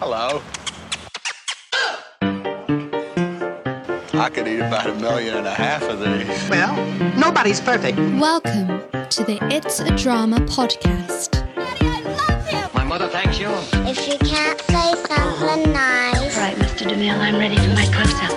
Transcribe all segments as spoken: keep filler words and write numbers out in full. Hello. I could eat about a million and a half of these. Well, nobody's perfect. Welcome to the It's a Drama podcast. Daddy, I love you. My mother thanks you. If you can't say something nice. All right, Mister DeMille, I'm ready for my close-up.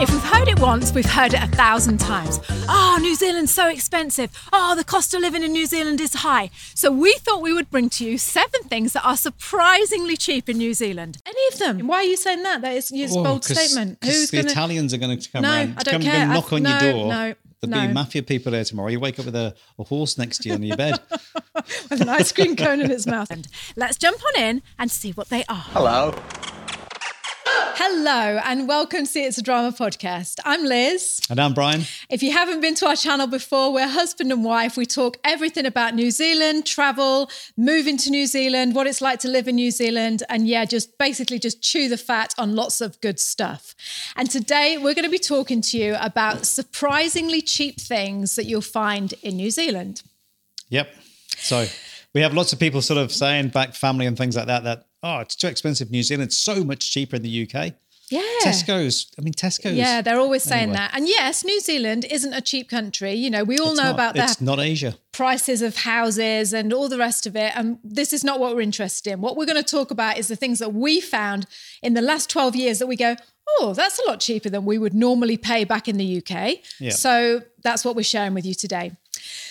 If we've heard it once, we've heard it a thousand times. Oh, New Zealand's so expensive. Oh, the cost of living in New Zealand is high. So we thought we would bring to you seven things that are surprisingly cheap in New Zealand. Any of them? Why are you saying that? That is a bold cause, statement. Cause Who's the gonna... Italians are going to come no, around. I don't come, care. Gonna knock on I, your no, door. No. There'll no. be mafia people there tomorrow. You wake up with a, a horse next to you on your bed. With an ice cream cone in its mouth. Let's jump on in and see what they are. Hello. Hello and welcome to It's a Drama podcast. I'm Liz. And I'm Brian. If you haven't been to our channel before, we're husband and wife. We talk everything about New Zealand, travel, moving to New Zealand, what it's like to live in New Zealand, and yeah, just basically just chew the fat on lots of good stuff. And today we're going to be talking to you about surprisingly cheap things that you'll find in New Zealand. Yep. So we have lots of people sort of saying back family and things like that, that oh, it's too expensive in New Zealand. It's so much cheaper in the U K. Yeah. Tesco's. I mean, Tesco's. Yeah, they're always saying anyway. that. And yes, New Zealand isn't a cheap country. You know, we all it's know not, about that. It's not Asia. Prices of houses and all the rest of it. And this is not what we're interested in. What we're going to talk about is the things that we found in the last twelve years that we go, oh, that's a lot cheaper than we would normally pay back in the U K. Yeah. So that's what we're sharing with you today.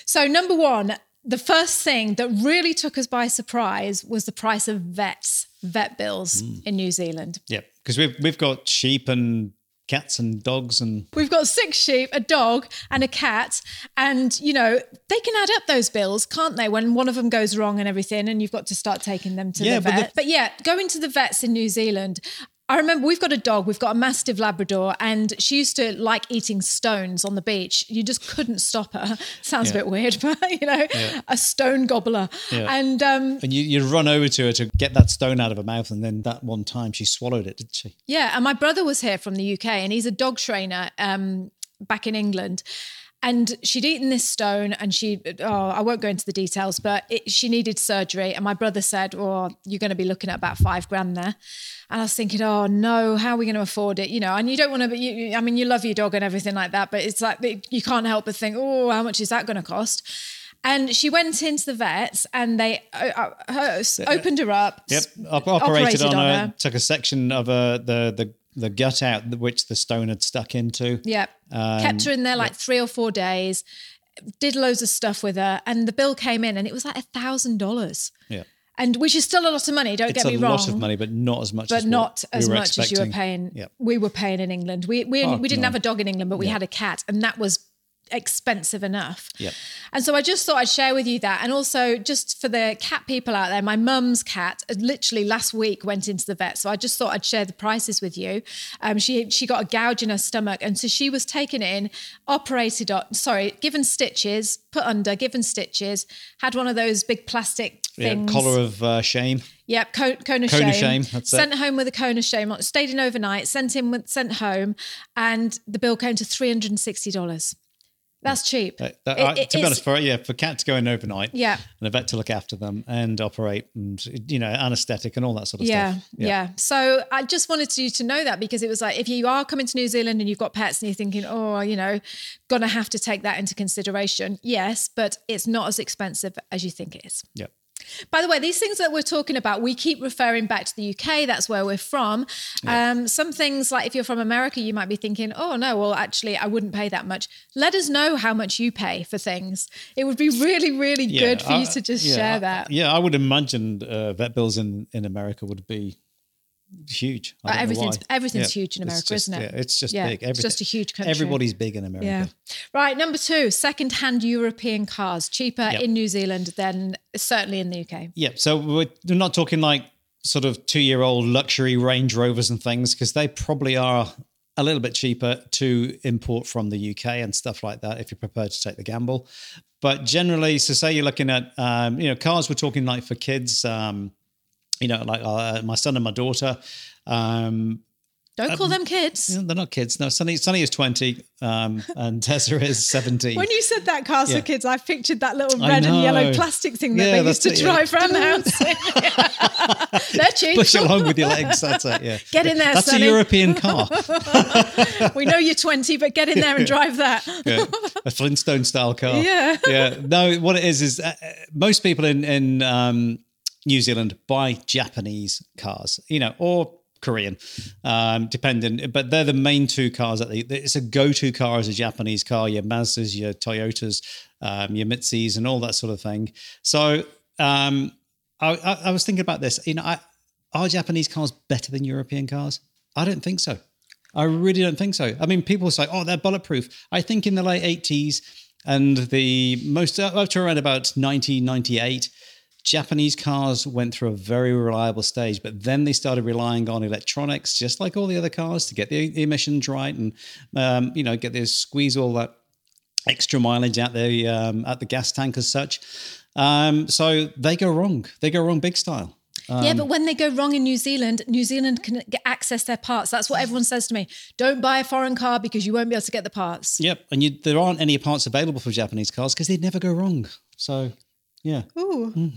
So number one, the first thing that really took us by surprise was the price of vets, vet bills mm. in New Zealand. Yeah, because we've we've got sheep and cats and dogs and... We've got six sheep, a dog and a cat. And, you know, they can add up those bills, can't they? When one of them goes wrong and everything and you've got to start taking them to yeah, the vet. But, the- but yeah, going to the vets in New Zealand... I remember we've got a dog, we've got a mastiff Labrador, and she used to like eating stones on the beach. You just couldn't stop her. Sounds yeah. a bit weird, but, you know, yeah. a stone gobbler. Yeah. And um, and you, you run over to her to get that stone out of her mouth, and then that one time she swallowed it, didn't she? Yeah, and my brother was here from the U K, and he's a dog trainer um, back in England. And she'd eaten this stone and she, oh, I won't go into the details, but it, she needed surgery. And my brother said, oh, you're going to be looking at about five grand there. And I was thinking, oh no, how are we going to afford it? You know, and you don't want to, you, I mean, you love your dog and everything like that, but it's like, you can't help but think, oh, how much is that going to cost? And she went into the vets and they uh, her, opened her up. Yep, op- operated, operated on, on her, her, took a section of uh, the, the, the gut out which the stone had stuck into. Yeah. Um, kept her in there like yep. three or four days, did loads of stuff with her. And the bill came in and it was like a thousand dollars. Yeah. And which is still a lot of money, don't it's get me wrong. It's a lot of money, but not as much but as But not as we were much expecting. as you were paying. Yep. We were paying in England. We we, oh, we didn't no. have a dog in England, but we yep. had a cat and that was expensive enough. Yep. And so I just thought I'd share with you that. And also just for the cat people out there, my mum's cat literally last week went into the vet. So I just thought I'd share the prices with you. Um, she she got a gouge in her stomach. And so she was taken in, operated on, sorry, given stitches, put under, given stitches, had one of those big plastic things. Yeah, collar of uh, shame. Yep, cone, cone of cone shame. Of shame that's sent it. home with a cone of shame. Stayed in overnight, sent in, with, sent home. And the bill came to three hundred sixty dollars. That's cheap. That, that, it, I, to be honest, for yeah, for cat to go in overnight, yeah, and a vet to look after them and operate, and you know, anaesthetic and all that sort of yeah, stuff. Yeah, yeah. So I just wanted you to know that because it was like if you are coming to New Zealand and you've got pets and you're thinking, oh, you know, gonna have to take that into consideration. Yes, but it's not as expensive as you think it is. Yeah. By the way, these things that we're talking about, we keep referring back to the U K. That's where we're from. Yeah. Um, some things like if you're from America, you might be thinking, oh, no, well, actually, I wouldn't pay that much. Let us know how much you pay for things. It would be really, really yeah, good for I, you to just yeah, share that. I, yeah, I would imagine uh, vet bills in, in America would be huge. Uh, everything's everything's yeah. huge in America, just, isn't it? Yeah, it's just yeah, big. Everything, it's just a huge country. Everybody's big in America. Yeah. Right, number two, second-hand European cars, cheaper yep. in New Zealand than certainly in the U K. Yeah, so we're not talking like sort of two-year-old luxury Range Rovers and things because they probably are a little bit cheaper to import from the U K and stuff like that if you're prepared to take the gamble. But generally, so say you're looking at, um, you know, cars we're talking like for kids, um, you know, like uh, my son and my daughter, um, Don't um, call them kids. They're not kids. No, Sonny, Sonny is twenty um, and Tessa is seventeen. When you said that, Castle yeah. Kids, I pictured that little red and yellow plastic thing that yeah, they used to it, drive yeah. around the house. They're cheap. Push along with your legs. That's it, yeah. Get in there, that's Sonny. That's a European car. We know you're twenty, but get in there and drive that. Yeah. A Flintstone-style car. Yeah. Yeah. No, what it is is uh, most people in, in um, New Zealand buy Japanese cars, you know, or Korean, um, depending, but they're the main two cars that they, it's a go-to car as a Japanese car, your Mazdas, your Toyotas, um, your Mitsubishi and all that sort of thing. So um, I, I, I was thinking about this, you know, I, are Japanese cars better than European cars? I don't think so. I really don't think so. I mean, people say, oh, they're bulletproof. I think in the late eighties and the most, up to around about nineteen ninety-eight, Japanese cars went through a very reliable stage, but then they started relying on electronics, just like all the other cars, to get the emissions right and, um, you know, get this, squeeze all that extra mileage out the um, at the gas tank as such. Um, so they go wrong. They go wrong big style. Um, yeah, but when they go wrong in New Zealand, New Zealand can get access their parts. That's what everyone says to me. Don't buy a foreign car because you won't be able to get the parts. Yep, and you, there aren't any parts available for Japanese cars because they'd never go wrong. So... Yeah. Ooh. Mm.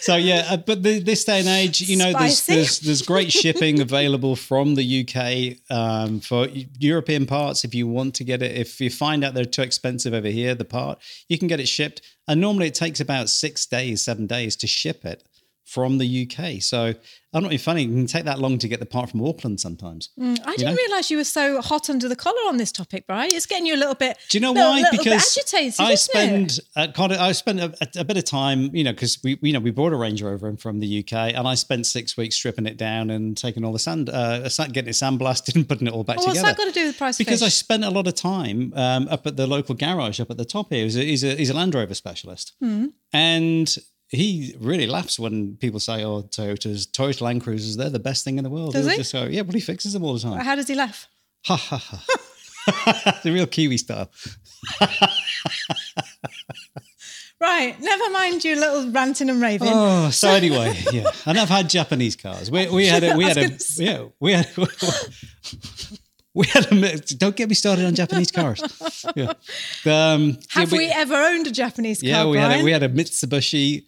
So yeah, but the, this day and age, you know, there's, there's there's great shipping available from the U K um, for European parts. If you want to get it, if you find out they're too expensive over here, the part, you can get it shipped. And normally it takes about six days, seven days to ship it from the U K. So I'm not being funny, it can take that long to get the part from Auckland sometimes. Mm, I didn't know? realise you were so hot under the collar on this topic, Brian. It's getting you a little bit Do you know little, why? Little because bit agitated, I, isn't spend, it? I spent a, a, a bit of time, you know, because we you know we bought a Range Rover from the U K and I spent six weeks stripping it down and taking all the sand, uh, getting it sandblasted and putting it all back well, together. What's that got to do with the price? Because fish? I spent a lot of time um, up at the local garage up at the top here. He's a, he's a, he's a Land Rover specialist. Mm. And... he really laughs when people say, oh, Toyotas, Toyota Land Cruisers, they're the best thing in the world. Does He'll he? Just go, yeah, but he fixes them all the time. How does he laugh? Ha, ha, ha. The real Kiwi style. Right, never mind you little ranting and raving. Oh, so anyway, yeah. And I've had Japanese cars. We, we had a, we had a, yeah, we had a, We had a, don't get me started on Japanese cars. Yeah. Um, Have yeah, we, we ever owned a Japanese car? Yeah, we Brian? had a, we had a Mitsubishi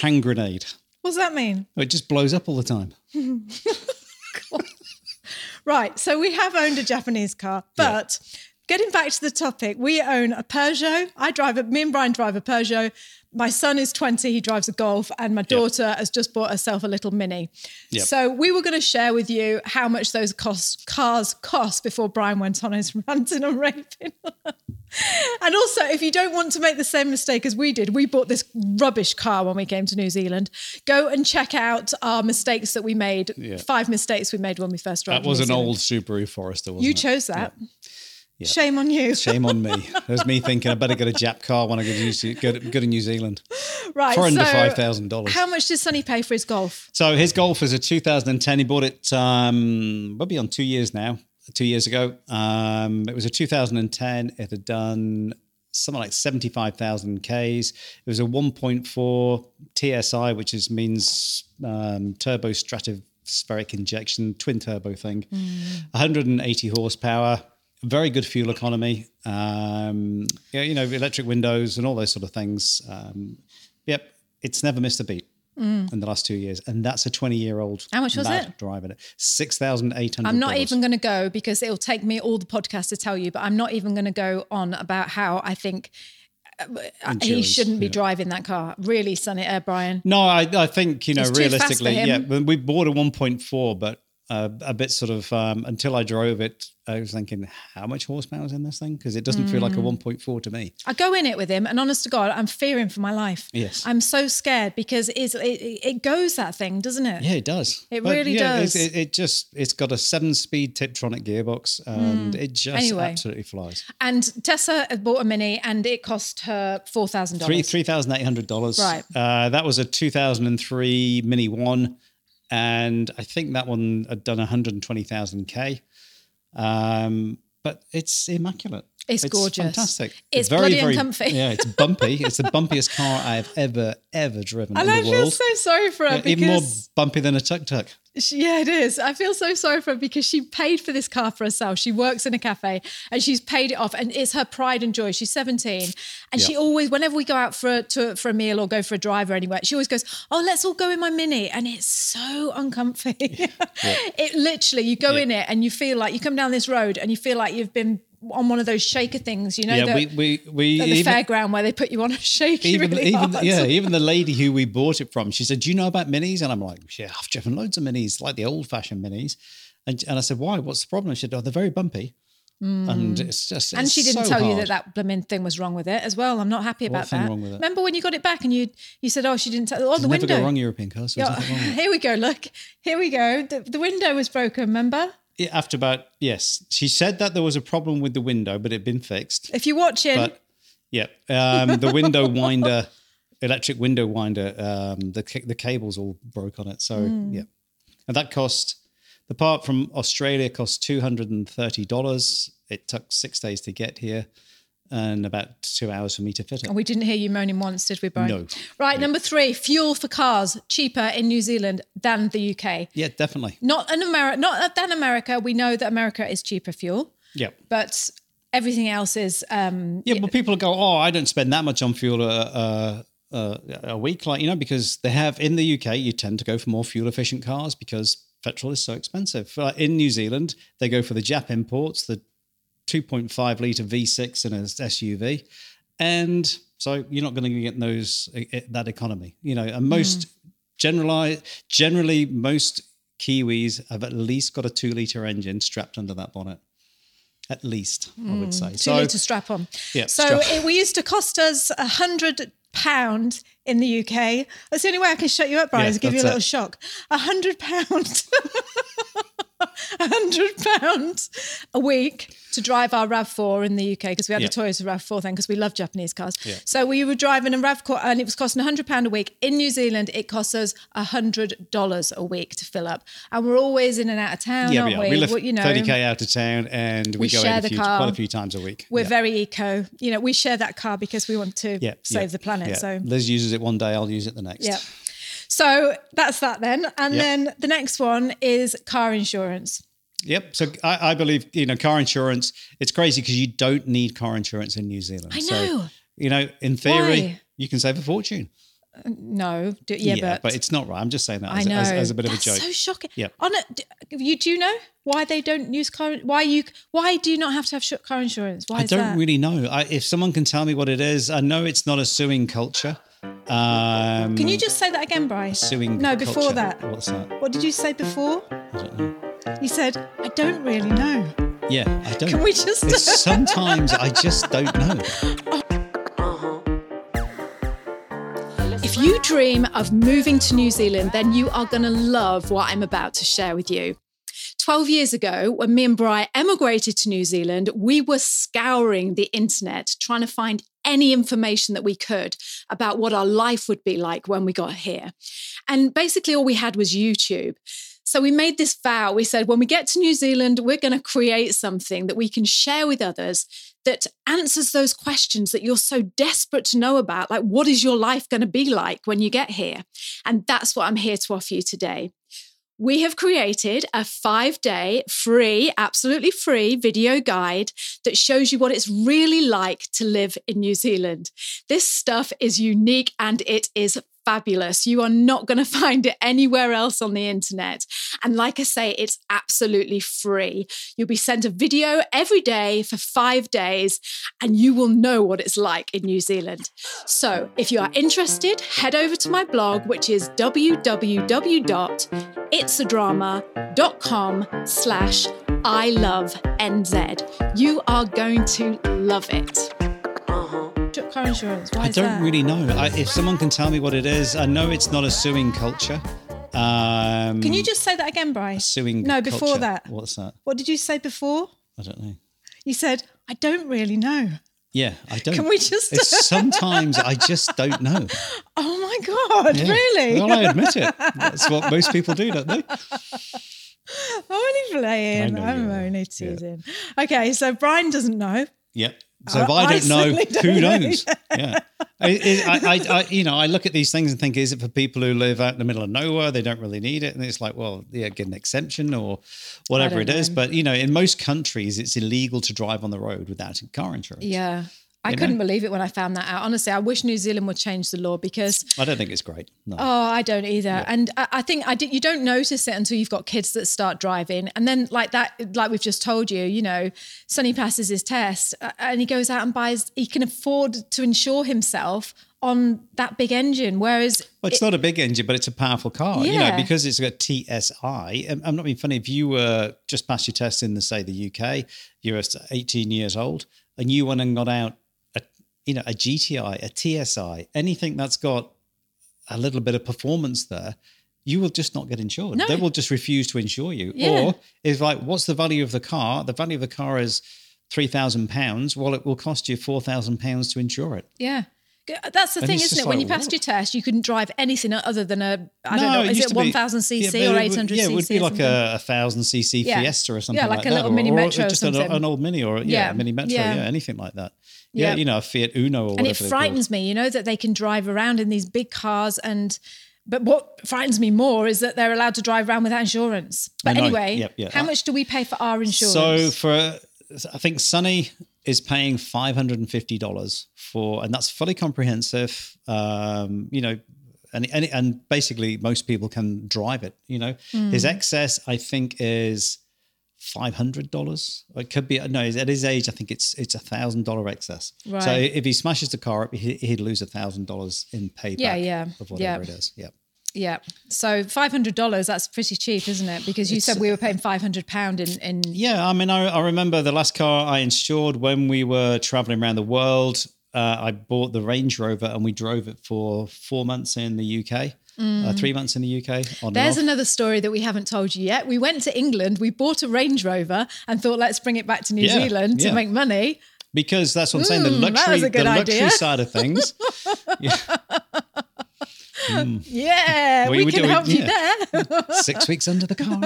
hand grenade. What does that mean? It just blows up all the time. Right, so we have owned a Japanese car, but yeah. Getting back to the topic, we own a Peugeot. I drive a, me and Brian drive a Peugeot. My son is twenty, he drives a Golf, and my daughter yep. has just bought herself a little Mini. Yep. So we were going to share with you how much those cost, cars cost before Brian went on his ranting and raving. And also, if you don't want to make the same mistake as we did, we bought this rubbish car when we came to New Zealand. Go and check out our mistakes that we made, yeah. five mistakes we made when we first arrived. That was an old Subaru Forester, wasn't it? You chose that. Yeah. Yep. Shame on you. Shame on me. It was me thinking I better get a Jap car when I go to, go to, go to New Zealand. Right. For under so five thousand dollars. How much does Sonny pay for his Golf? So his Golf is a two thousand ten. He bought it um, probably on two years now, two years ago. Um, it was a two thousand ten. It had done something like seventy-five thousand Ks. It was a one point four T S I, which is means um, turbo stratospheric injection, twin turbo thing, mm. one hundred eighty horsepower. Very good fuel economy, um, you know, electric windows and all those sort of things. Um, yep, it's never missed a beat mm. in the last two years. And that's a twenty-year-old How much was it? Driving it. six thousand eight hundred dollars. I'm not even going to go because it'll take me all the podcast to tell you, but I'm not even going to go on about how I think Insurance, he shouldn't be yeah. driving that car. Really, Sonny, uh, Brian? No, I, I think, you know, it's realistically, yeah, we bought a one point four, but Uh, a bit sort of, um, until I drove it, I was thinking, how much horsepower is in this thing? Because it doesn't mm. feel like a one point four to me. I go in it with him and honest to God, I'm fearing for my life. Yes. I'm so scared because it's, it, it goes that thing, doesn't it? Yeah, it does. It but really yeah, does. It, it just, it's got a seven speed Tiptronic gearbox and mm. it just anyway. absolutely flies. And Tessa bought a Mini and it cost her four thousand dollars. three thousand eight hundred dollars. Right. Uh, that was a two thousand three Mini One. And I think that one had done one hundred twenty thousand K. Um, but it's immaculate. It's, it's gorgeous. Fantastic. It's very, bloody very, and comfy. Yeah, it's bumpy. It's the bumpiest car I've ever, ever driven and in I the world. And I feel so sorry for her. Yeah, even more bumpy than a tuk-tuk. She, yeah, it is. I feel so sorry for her because she paid for this car for herself. She works in a cafe and she's paid it off. And it's her pride and joy. She's seventeen. And yeah. she always, whenever we go out for a, to, for a meal or go for a drive or anywhere, she always goes, oh, let's all go in my Mini. And it's so uncomfy. Yeah. Yeah. It literally, you go yeah. in it and you feel like, you come down this road and you feel like you've been on one of those shaker things, you know, yeah, the, we, we, we, at the even, fairground where they put you on a shaker. Even, really even, yeah, even the lady who we bought it from, she said, do you know about Minis? And I'm like, yeah, I've driven loads of Minis, like the old-fashioned Minis. And, and I said, why? What's the problem? She said, oh, they're very bumpy. Mm. And it's just it's And she didn't so tell hard. you that that blooming thing was wrong with it as well. I'm not happy about that. Wrong with it? Remember when you got it back and you you said, oh, she didn't tell... Oh, the never window. Never go wrong, European car. So oh, here we go, look. Here we go. The, the window was broken, remember? After about, yes. She said that there was a problem with the window, but it had been fixed. If you're watching. But, yeah. Um, the window winder, electric window winder, um, the the cables all broke on it. So, mm. yeah. And that cost, the part from Australia cost two hundred thirty dollars. It took six days to get here and about two hours for me to fit it. And we didn't hear you moaning once, did we, Brian? No. Right, no. Number three, fuel for cars cheaper in New Zealand than the U K. Yeah, definitely. Not in America, not than America. We know that America is cheaper fuel. Yeah. But everything else is... Um, yeah, but people go, oh, I don't spend that much on fuel a, a, a, a week, like, you know, because they have, in the U K, you tend to go for more fuel-efficient cars because petrol is so expensive. In New Zealand, they go for the Jap imports, the two point five litre V six in an S U V. And so you're not going to get those that economy, you know, and most mm. generally, generally most Kiwis have at least got a two litre engine strapped under that bonnet. At least mm. I would say. Two so, litre strap on. Yeah. So it we used to cost us a hundred pound in the U K. That's the only way I can shut you up, Brian, yeah, is give you a little it. shock. A hundred pound. one hundred pounds a week to drive our RAV four in the U K because we had yep. a Toyota RAV four then because we love Japanese cars. Yep. So we were driving a RAV four and it was costing one hundred pounds a week. In New Zealand, it costs us one hundred dollars a week to fill up. And we're always in and out of town, yeah, aren't we? we live well, you know, thirty k out of town and we, we go in a few, quite a few times a week. We're yep. very eco. You know, we share that car because we want to yep. save yep. the planet. Yep. So Liz uses it one day, I'll use it the next. Yeah. So that's that then. And yep. then the next one is car insurance. Yep. So I, I believe, you know, car insurance, it's crazy because you don't need car insurance in New Zealand. I know. So, you know, in theory, Why? you can save a fortune. Uh, no. Do, yeah, yeah but, but it's not right. I'm just saying that as, as, as a bit that's of a joke. So shocking. Yeah. On a, do, you do you know why they don't use car? Why you? Why do you not have to have car insurance? Why? I is don't that? really know. I, if someone can tell me what it is, I know it's not a suing culture. Um, Can you just say that again, Brian? Suing No, before culture. that. What's that? What did you say before? I don't know. You said, I don't really know. Yeah, I don't. Can we just... It's sometimes I just don't know. If you dream of moving to New Zealand, then you are going to love what I'm about to share with you. twelve years ago, when me and Brian emigrated to New Zealand, we were scouring the internet trying to find any information that we could about what our life would be like when we got here. And basically all we had was YouTube. So we made this vow. We said, when we get to New Zealand, we're going to create something that we can share with others that answers those questions that you're so desperate to know about. Like, what is your life going to be like when you get here? And that's what I'm here to offer you today. We have created a five-day free, absolutely free video guide that shows you what it's really like to live in New Zealand. This stuff is unique and it is fabulous. You are not going to find it anywhere else on the internet. And like I say, it's absolutely free. You'll be sent a video every day for five days and you will know what it's like in New Zealand. So if you are interested, head over to my blog, which is w w w dot its a drama dot com slash I love N Z. You are going to love it. Car insurance. Why I don't that? really know. I, if someone can tell me what it is, I know it's not a suing culture. Um, can you just say that again, Brian? Suing. No, culture. Before that. What's that? What did you say before? I don't know. You said, I don't really know. Yeah, I don't. Can we just? It's sometimes I just don't know. Oh my God! Yeah. Really? Well, I admit it. That's what most people do, don't they? How many Blaine. I'm only teasing. Yeah. Okay, so Brian doesn't know. Yep. So if I, I don't know, don't who know. knows? Yeah. I, I, I, you know, I look at these things and think, is it for people who live out in the middle of nowhere? They don't really need it. And it's like, well, yeah, get an exemption or whatever it know. is. But, you know, in most countries, it's illegal to drive on the road without car insurance. Yeah. I you couldn't know? believe it when I found that out. Honestly, I wish New Zealand would change the law because... I don't think it's great. No. Oh, I don't either. Yeah. And I, I think I did, you don't notice it until you've got kids that start driving. And then like that, like we've just told you, you know, Sonny passes his test and he goes out and buys, he can afford to insure himself on that big engine, whereas... Well, it's it, not a big engine, but it's a powerful car, yeah. you know, because it's got T S I. I'm not being funny. If you were just past your test in, the, say, the U K, you're eighteen years old, and you went and got out you know, a G T I, a T S I, anything that's got a little bit of performance there, you will just not get insured. No. They will just refuse to insure you. Yeah. Or it's like, what's the value of the car? The value of the car is three thousand pounds. Well, it will cost you four thousand pounds to insure it. Yeah. That's the and thing, isn't it? Like, when you passed what? your test, you couldn't drive anything other than a, I no, don't know, is it, it one thousand cc yeah, or eight hundred cc? Yeah, it would be like a one thousand cc yeah. Fiesta or something yeah, like, like that. Yeah, like a little or, mini or, Metro or, or just an, an old Mini or yeah, yeah. a mini Metro, yeah. yeah, anything like that. Yeah, yeah, you know, a Fiat Uno or and whatever. And it frightens me, you know, that they can drive around in these big cars and... But what frightens me more is that they're allowed to drive around without insurance. But anyway, yep, yep. how uh, much do we pay for our insurance? So for, I think Sonny... is paying five hundred fifty dollars for, and that's fully comprehensive, um, you know, and, and and basically most people can drive it, you know. Mm. His excess, I think, is five hundred dollars. It could be, no, at his age, I think it's it's a one thousand dollars excess. Right. So if he smashes the car up, he, he'd lose one thousand dollars in payback yeah, yeah. of whatever yep. it is. Yeah. Yeah. So five hundred dollars, that's pretty cheap, isn't it? Because you it's, said we were paying five hundred pounds in, in... Yeah. I mean, I, I remember the last car I insured when we were traveling around the world, uh, I bought the Range Rover and we drove it for four months in the U K. Mm. Uh, three months in the U K. On There's another story that we haven't told you yet. We went to England, we bought a Range Rover and thought, let's bring it back to New yeah, Zealand yeah. to make money. Because that's what I'm saying, mm, the luxury, the luxury idea. side of things. yeah. Mm. Yeah, we, we can do, help we, you yeah. there. Six weeks under the car.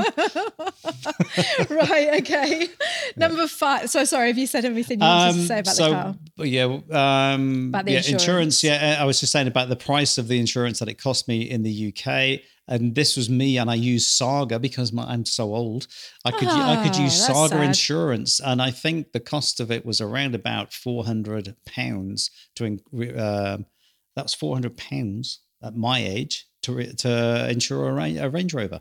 Right, okay. Number five. So sorry, have you said everything you wanted um, to say about so, the car? Yeah, um, about the yeah, insurance. insurance. Yeah, I was just saying about the price of the insurance that it cost me in the U K. And this was me, and I used Saga because my, I'm so old. I could oh, I could use Saga sad. insurance, and I think the cost of it was around about four hundred pounds to uh, that was four hundred pounds. At my age, to to insure a Range, a Range Rover,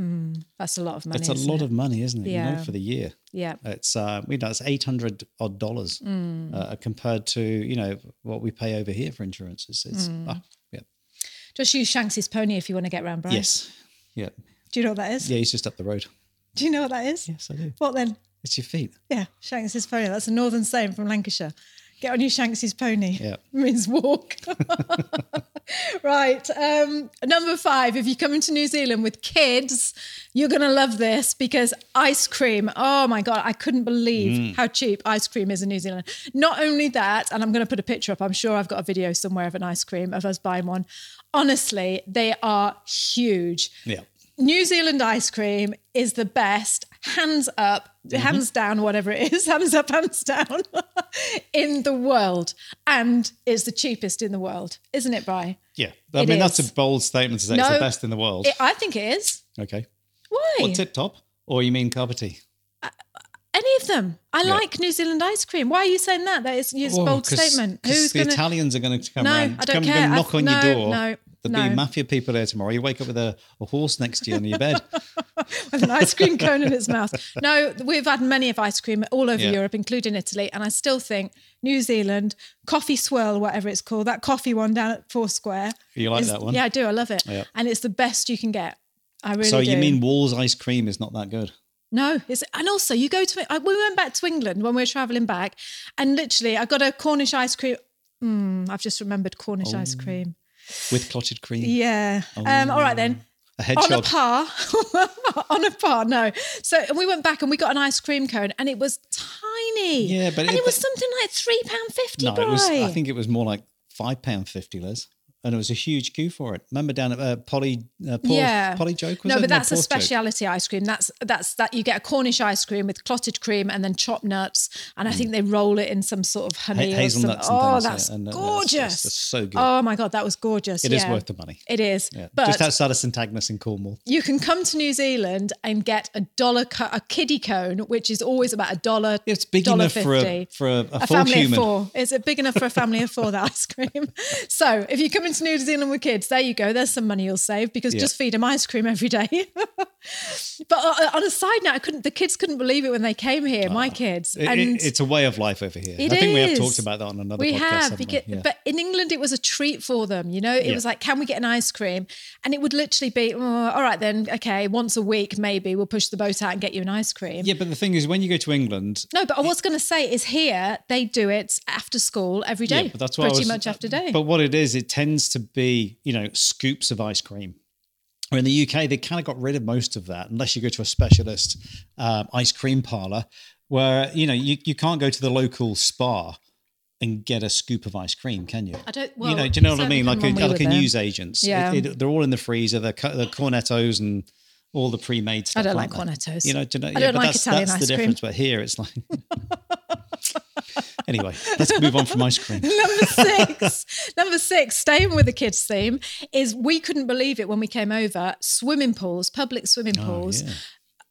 mm, that's a lot of money. It's a lot it? of money, isn't it? Yeah. You know, for the year. Yeah, it's uh, you know, it's eight hundred odd dollars mm. uh, compared to you know what we pay over here for insurance. It's, it's mm. oh, yeah. Just use Shanks's pony if you want to get round, Brian. Yes, yeah. Do you know what that is? Yeah, he's just up the road. Do you know what that is? Yes, I do. What then? It's your feet. Yeah, Shanks's pony. That's a northern saying from Lancashire. Get on your Shanks's pony. Yeah. Means walk. Right. Um, number five, if you come into New Zealand with kids, you're going to love this because ice cream. Oh my God. I couldn't believe mm. how cheap ice cream is in New Zealand. Not only that, and I'm going to put a picture up. I'm sure I've got a video somewhere of an ice cream of us buying one. Honestly, they are huge. Yeah. New Zealand ice cream is the best, hands up, mm-hmm. hands down, whatever it is, hands up, hands down, in the world. And it's the cheapest in the world, isn't it, Bri? Yeah. I it mean, is. that's a bold statement to say no, it's the best in the world. It, I think it is. Okay. Why? Or Tip Top, or you mean Cup of Tea? Uh, any of them. I yeah. like New Zealand ice cream. Why are you saying that? That is oh, a bold statement. Who's the gonna... Italians are going to come no, around. I don't come care. and knock I, on no, your door. No, There'll no. be mafia people there tomorrow. You wake up with a, a horse next to you in your bed. With an ice cream cone in its mouth. No, we've had many of ice cream all over yeah. Europe, including Italy. And I still think New Zealand, coffee swirl, whatever it's called, that coffee one down at Foursquare. You like is, that one? Yeah, I do. I love it. Yeah. And it's the best you can get. I really so do. So you mean Wall's ice cream is not that good? No, it's, and also you go to, we went back to England when we were travelling back and literally I got a Cornish ice cream. Mm, I've just remembered Cornish oh. ice cream. With clotted cream. Yeah. Oh, um, all right then. A hedgehog. On a par. On a par, no. So and we went back and we got an ice cream cone and it was tiny. Yeah, but... And it, it was something like three pounds fifty, no, it was, I think it was more like five pounds fifty, Liz. And it was a huge queue for it. Remember down at uh, Polly, uh, Paul, yeah. Polly Joke? Was no, it? but that's no, a speciality ice cream. That's that's that you get a Cornish ice cream with clotted cream and then chopped nuts, and I think they roll it in some sort of honey ha- hazelnuts. Or some, and oh, things, that's yeah. and, uh, gorgeous! No, that's, that's so good. Oh my god, that was gorgeous. It yeah. is worth the money. It is. Yeah. But just outside of Saint Agnes in Cornwall, you can come to New Zealand and get a dollar co- a kiddie cone, which is always about a dollar. It's big enough for a for a, a, a full family human. Of four. Is it big enough for a family of four? That ice cream. So if you come in to New Zealand with kids, there you go, there's some money you'll save, because yeah. just feed them ice cream every day. But on a side note, I couldn't the kids couldn't believe it when they came here, oh, my kids, and it, it's a way of life over here. I think is. we have talked about that on another we podcast have, we? Get, yeah. But in England it was a treat for them, you know. It yeah. was like, can we get an ice cream? And it would literally be, oh, all right then, okay, once a week maybe we'll push the boat out and get you an ice cream. Yeah, but the thing is, when you go to England, no but I was going to say is here they do it after school every day. Yeah, but that's what pretty I was, much after day. But what it is, it tends to be, you know, scoops of ice cream. Or in the U K, they kind of got rid of most of that, unless you go to a specialist um, ice cream parlor where, you know, you, you can't go to the local spa and get a scoop of ice cream, can you? I don't. Well, you know, do you know what I mean? Like a, like a newsagent's. Yeah. It, it, they're all in the freezer. The cornettos and all the pre-made stuff. I don't like cornettos. You know, do you know, I yeah, don't like that's, Italian that's ice the cream. Difference. But here, it's like. Anyway, let's move on from ice cream. Number six, number six, staying with the kids theme, is we couldn't believe it when we came over. Swimming pools, public swimming pools, oh, yeah.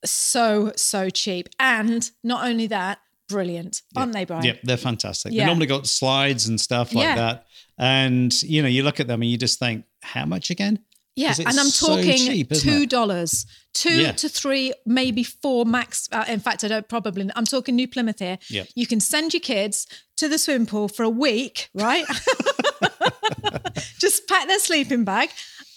so, so cheap. And not only that, brilliant, yeah. aren't they, Brian? Yep, yeah, they're fantastic. Yeah. They normally got slides and stuff like yeah. that. And, you know, you look at them and you just think, how much again? Yeah, and I'm so talking cheap, two dollars Two yeah. to three, maybe four max. Uh, in fact, I don't probably, I'm talking New Plymouth here. Yep. You can send your kids to the swimming pool for a week, right? Just pack their sleeping bag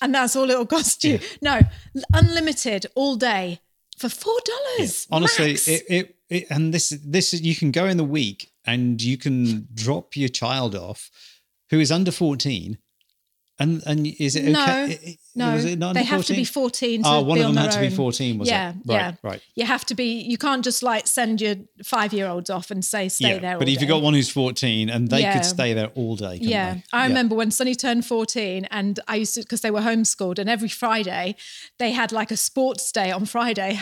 and that's all it'll cost you. Yeah. No, unlimited all day for four dollars Yeah. Honestly, it, it, it, and this, this is, you can go in the week and you can drop your child off who is under fourteen And and is it okay? No, it, no. Was it not they have fourteen to be fourteen to oh, one be of them on had own. To be fourteen, was yeah, it? Right, yeah, right. You have to be, you can't just like send your five-year-olds off and say stay yeah, there all but day. But if you've got one who's fourteen and they yeah. could stay there all day. Yeah, they? I yeah. remember when Sonny turned fourteen and I used to, because they were homeschooled, and every Friday they had like a sports day on Friday.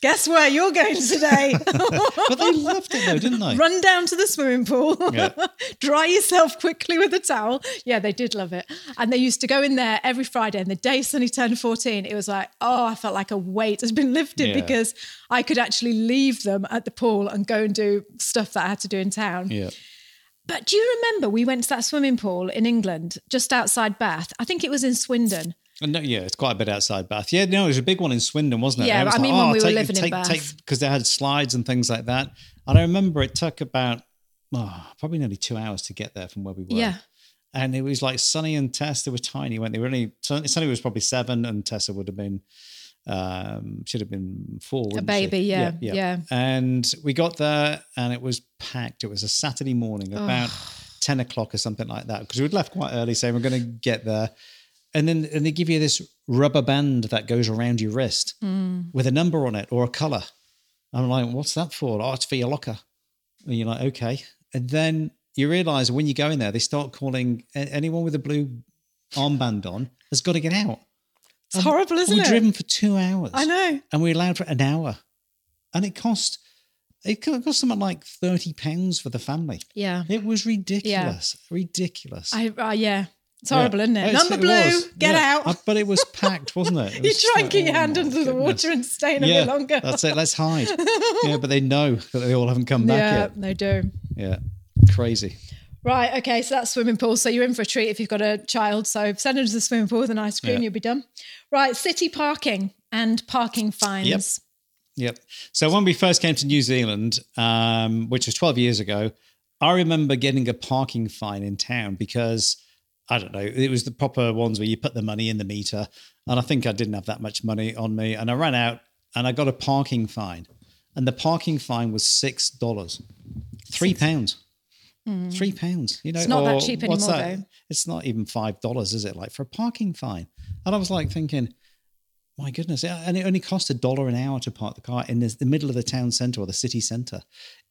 Guess where you're going today. But they loved it though, didn't they? Run down to the swimming pool, yeah. dry yourself quickly with a towel. Yeah, they did love it. And they used to go in there every Friday, and the day Sonny turned fourteen, it was like, oh, I felt like a weight has been lifted yeah. because I could actually leave them at the pool and go and do stuff that I had to do in town. Yeah. But do you remember we went to that swimming pool in England just outside Bath? I think it was in Swindon. No, yeah, it's quite a bit outside Bath. Yeah, no, it was a big one in Swindon, wasn't it? Yeah, was I like, mean, oh, when we take, were living take, in Bath. Because they had slides and things like that. And I remember it took about, oh, probably nearly two hours to get there from where we were. Yeah. And it was like Sonny and Tess, they were tiny, weren't they? They were only, Sonny was probably seven and Tessa would have been, um, should have been four. A baby, yeah, yeah, yeah, yeah. And we got there and it was packed. It was a Saturday morning, about oh. ten o'clock or something like that. Because we'd left quite early saying we're going to get there. And then and they give you this rubber band that goes around your wrist mm. with a number on it or a colour. I'm like, what's that for? Oh, it's for your locker. And you're like, okay. And then you realise when you go in there, they start calling anyone with a blue armband on has got to get out. It's and horrible, isn't we're it? We're driven for two hours. I know. And we're allowed for an hour. And it cost... It cost something like thirty pounds for the family. Yeah. It was ridiculous. Yeah. Ridiculous. I uh, Yeah. It's horrible, yeah. isn't it? Number blue, was. get yeah. out. But it was packed, wasn't it? It was you try and get like, your hand oh under goodness. the water and stay in yeah, a bit longer. That's it, let's hide. Yeah, but they know that they all haven't come back yeah, yet. Yeah, they do. Yeah, crazy. Right, okay, so that's swimming pool. So you're in for a treat if you've got a child. So send them to the swimming pool with an ice cream, yeah. you'll be done. Right, city parking and parking fines. Yep. Yep. So when we first came to New Zealand, um, which was twelve years ago, I remember getting a parking fine in town because... I don't know. It was the proper ones where you put the money in the meter. And I think I didn't have that much money on me. And I ran out and I got a parking fine. And the parking fine was six dollars Three pounds. Mm. Three pounds. You know, it's not that cheap anymore, that? though. It's not even five dollars is it? Like for a parking fine. And I was like thinking, my goodness. And it only cost a dollar an hour to park the car in the middle of the town centre or the city centre.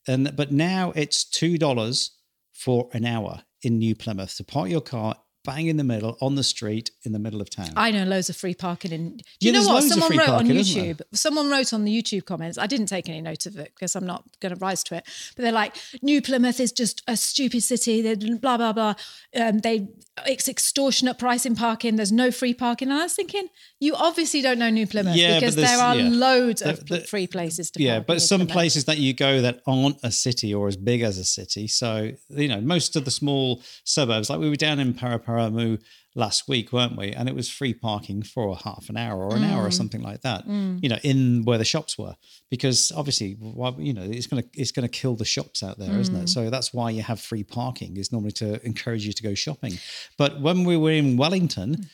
And but now it's two dollars for an hour in New Plymouth to park your car bang in the middle, on the street, in the middle of town. I know loads of free parking. In, do you yeah, know what? Someone wrote parking, on YouTube. Someone wrote on the YouTube comments. I didn't take any note of it because I'm not going to rise to it. But they're like, New Plymouth is just a stupid city. They're blah, blah, blah. Um, they, it's extortionate price in parking. There's no free parking. And I was thinking, you obviously don't know New Plymouth yeah, because there are yeah. loads the, of the, free places to yeah, park. Yeah, but some Plymouth. places that you go that aren't a city or as big as a city. So, you know, most of the small suburbs, like we were down in Parapara, Paramu last week, weren't we? And it was free parking for half an hour or an mm. hour or something like that. Mm. You know, in where the shops were, because obviously, you know, it's gonna it's gonna kill the shops out there, mm. isn't it? So that's why you have free parking, is normally to encourage you to go shopping. But when we were in Wellington,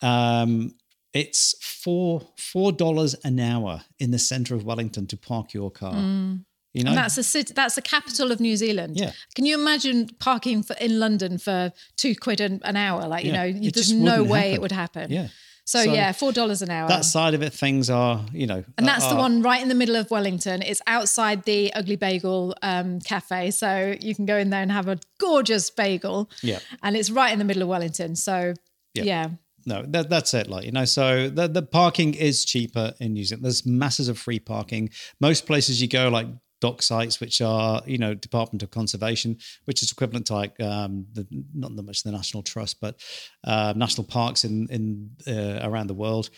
um, it's four four dollars an hour in the centre of Wellington to park your car. Mm. You know? And that's a city, that's the capital of New Zealand. Yeah. Can you imagine parking for, in London for two quid an, an hour? Like, you yeah. know, there's no way happen. it would happen. Yeah. So, so yeah, four dollars an hour. That side of it, things are, you know. And that's are, the one right in the middle of Wellington. It's outside the Ugly Bagel um, Cafe. So you can go in there and have a gorgeous bagel. Yeah. And it's right in the middle of Wellington. So, yeah. yeah. No, that, that's it. Like, you know, so the, the parking is cheaper in New Zealand. There's masses of free parking. Most places you go, like, dock sites, which are, you know, Department of Conservation, which is equivalent to like um, the, not much the National Trust, but uh, national parks in in uh, around the world.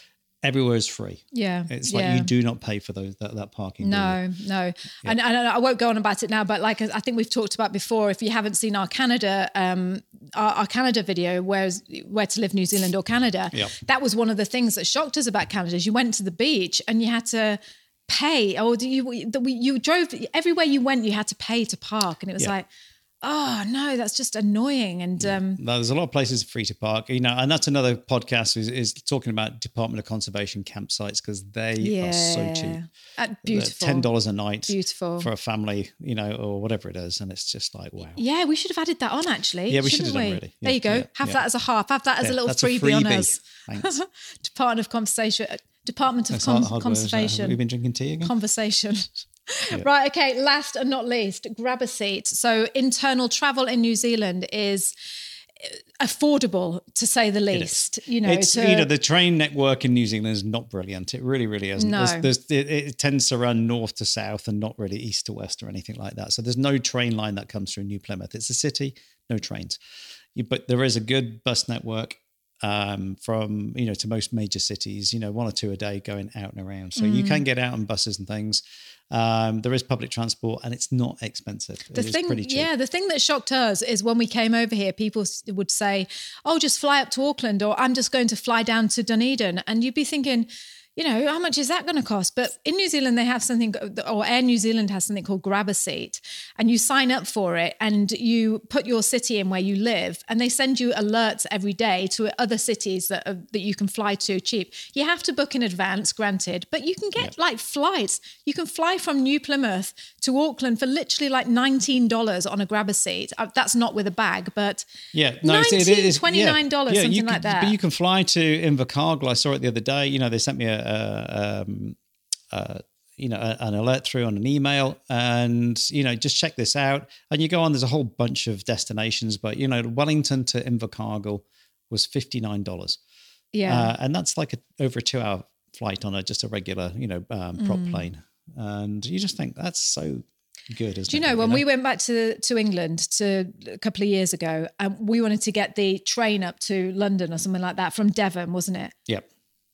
Everywhere is free. Yeah, it's like yeah. you do not pay for those that, that parking. No, no, yeah. and, and I won't go on about it now. But like I think we've talked about before, if you haven't seen our Canada, um, our, our Canada video, where's where to live, New Zealand or Canada, yeah. that was one of the things that shocked us about Canada. Is you went to the beach and you had to pay, or do you you drove everywhere you went, you had to pay to park, and it was yeah. like, oh no, that's just annoying. And yeah. um no, there's a lot of places free to park, you know, and that's another podcast is, is talking about Department of Conservation campsites, because they yeah. are so cheap at beautiful ten dollars a night, beautiful for a family, you know, or whatever it is, and it's just like, wow. Yeah, we should have added that on actually. Yeah, we should have done, really. Yeah, there you go. Yeah, have yeah. that as a half, have that as yeah, a little freebie, a freebie on us. Department of Conservation. Department of Con- Conservation. Have we been drinking tea again? Conversation. yeah. Right, okay, last and not least, Grab-A-Seat. So internal travel in New Zealand is affordable, to say the least. You know, it's, to, you know, the train network in New Zealand is not brilliant. It really, really isn't. No. There's, there's, it, it tends to run north to south and not really east to west or anything like that. So there's no train line that comes through New Plymouth. It's a city, no trains. But there is a good bus network um from, you know, to most major cities, you know, one or two a day going out and around, so mm. you can get out on buses and things. Um there is public transport and it's not expensive. The it thing is pretty cheap. Yeah, the thing that shocked us is when we came over here, people would say, oh, just fly up to Auckland, or I'm just going to fly down to Dunedin, and you'd be thinking, you know, how much is that going to cost? But in New Zealand, they have something, or Air New Zealand has something called Grab-A-Seat, and you sign up for it and you put your city in where you live, and they send you alerts every day to other cities that are, that you can fly to cheap. You have to book in advance, granted, but you can get yeah. like flights. You can fly from New Plymouth to Auckland for literally like nineteen dollars on a Grab-A-Seat. That's not with a bag, but yeah, no, nineteen dollars, it is, twenty-nine dollars, yeah, yeah, something you can, like that. But you can fly to Invercargill. I saw it the other day. You know, they sent me a, Uh, um, uh, you know, an alert through on an email, and, you know, just check this out. And you go on, there's a whole bunch of destinations, but, you know, Wellington to Invercargill was fifty-nine dollars. Yeah. Uh, and that's like a, over a two hour flight on a, just a regular, you know, um, prop mm. plane. And you just think that's so good, isn't it? Do you know, it, when you know? we went back to to England to a couple of years ago, and we wanted to get the train up to London or something like that from Devon, wasn't it? Yep.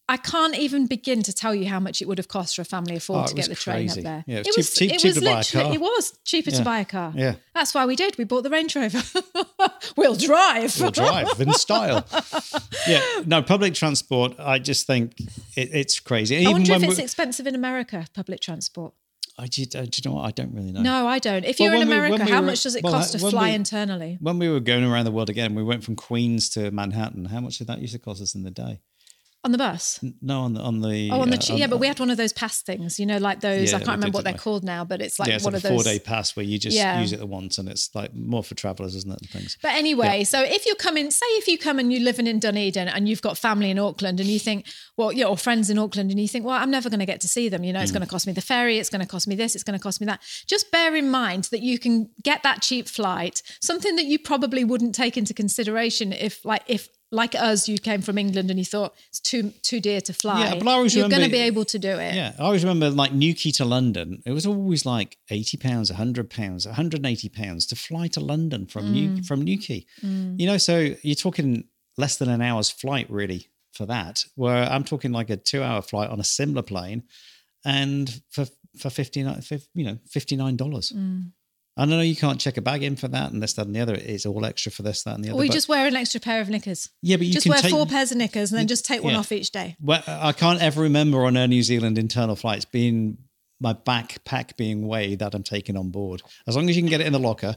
I can't even begin to tell you how much it would have cost for a family of four oh, to get the train crazy. up there. Yeah, it was, it was cheap, cheap, it was cheap to buy a car. It was cheaper yeah. to buy a car. Yeah. That's why we did. We bought the Range Rover. We'll drive. We'll drive in style. Yeah. No, public transport, I just think it, it's crazy. Even I wonder when if it's expensive in America, public transport. I, do, do you know what? I don't really know. No, I don't. If well, you're in America, we, we how were, much does it well, cost to fly we, internally? When we were going around the world again, we went from Queens to Manhattan. How much did that used to cost us in the day? On the bus? No, on the... On the oh, on the... Uh, on, yeah, but we had one of those pass things, you know, like those... Yeah, I can't remember what they're called now, but it's like yeah, it's one like of those... Yeah, it's a four-day pass where you just yeah. use it the once, and it's like more for travellers, isn't it? And things. But anyway, yeah. so if you're coming... Say if you come and you're living in Dunedin and you've got family in Auckland and you think, well, yeah, or friends in Auckland and you think, well, I'm never going to get to see them. You know, it's mm. going to cost me the ferry, it's going to cost me this, it's going to cost me that. Just bear in mind that you can get that cheap flight, something that you probably wouldn't take into consideration if, like, if... like us, you came from England and you thought it's too too dear to fly. Yeah, but I always You're remember, going to be able to do it. Yeah, I always remember like Newquay to London. It was always like eighty pounds, one hundred pounds, one hundred eighty pounds to fly to London from mm. New, from Newquay. Mm. You know, so you're talking less than an hour's flight really for that, where I'm talking like a two-hour flight on a similar plane and for for fifty-nine dollars, you know, fifty-nine dollars. Mm. I know you can't check a bag in for that and this, that and the other. It's all extra for this, that and the other. Or you but, just wear an extra pair of knickers. Yeah, but you just can Just wear take, four pairs of knickers and then just take one yeah. off each day. Well, I can't ever remember on Air New Zealand internal flights being my backpack being weighed that I'm taking on board. As long as you can get it in the locker,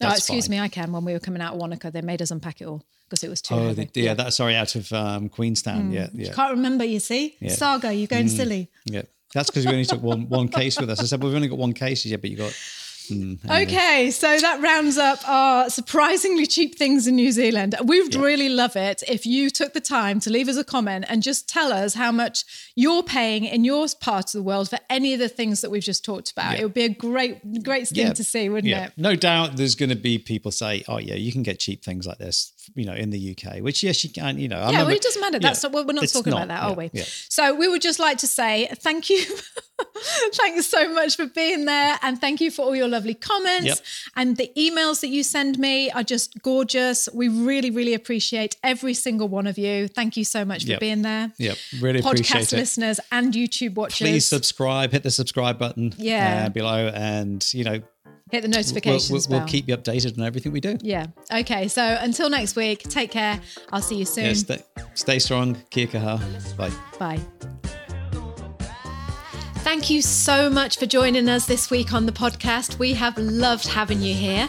that's No, excuse fine. me, I can. When we were coming out of Wanaka, they made us unpack it all because it was too oh, heavy. The, yeah, that, sorry, out of um, Queenstown. Mm. Yeah, yeah. You can't remember, you see. Yeah. Saga, you're going mm. silly. Yeah, that's because we only took one, one case with us. I said, well, we've only got one case. Yeah, but you got... Mm, anyway. Okay, so that rounds up our surprisingly cheap things in New Zealand. We would yeah. really love it if you took the time to leave us a comment and just tell us how much you're paying in your part of the world for any of the things that we've just talked about. Yeah. It would be a great, great thing yeah. to see, wouldn't yeah. it? No doubt there's going to be people say, oh yeah, you can get cheap things like this, you know, in the U K, which yes, you can, you know. I yeah, remember, well, it doesn't matter. That's yeah, not, we're not talking not, about that, yeah, are we? Yeah. So we would just like to say thank you. Thanks so much for being there. And thank you for all your lovely comments. Yep. And the emails that you send me are just gorgeous. We really, really appreciate every single one of you. Thank you so much for yep. being there. Yep. Really Podcast appreciate it. Podcast listeners and YouTube watchers. Please subscribe, hit the subscribe button yeah. uh, below and, you know, hit the notifications we'll, we'll, bell. We'll keep you updated on everything we do. Yeah. Okay. So until next week, take care. I'll see you soon. Yeah, stay, stay strong. Kia kaha. Bye. Bye. Thank you so much for joining us this week on the podcast. We have loved having you here.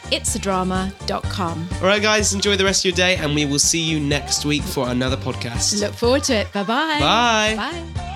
its a drama dot com. All right, guys, enjoy the rest of your day and we will see you next week for another podcast. Look forward to it. Bye-bye. Bye. Bye.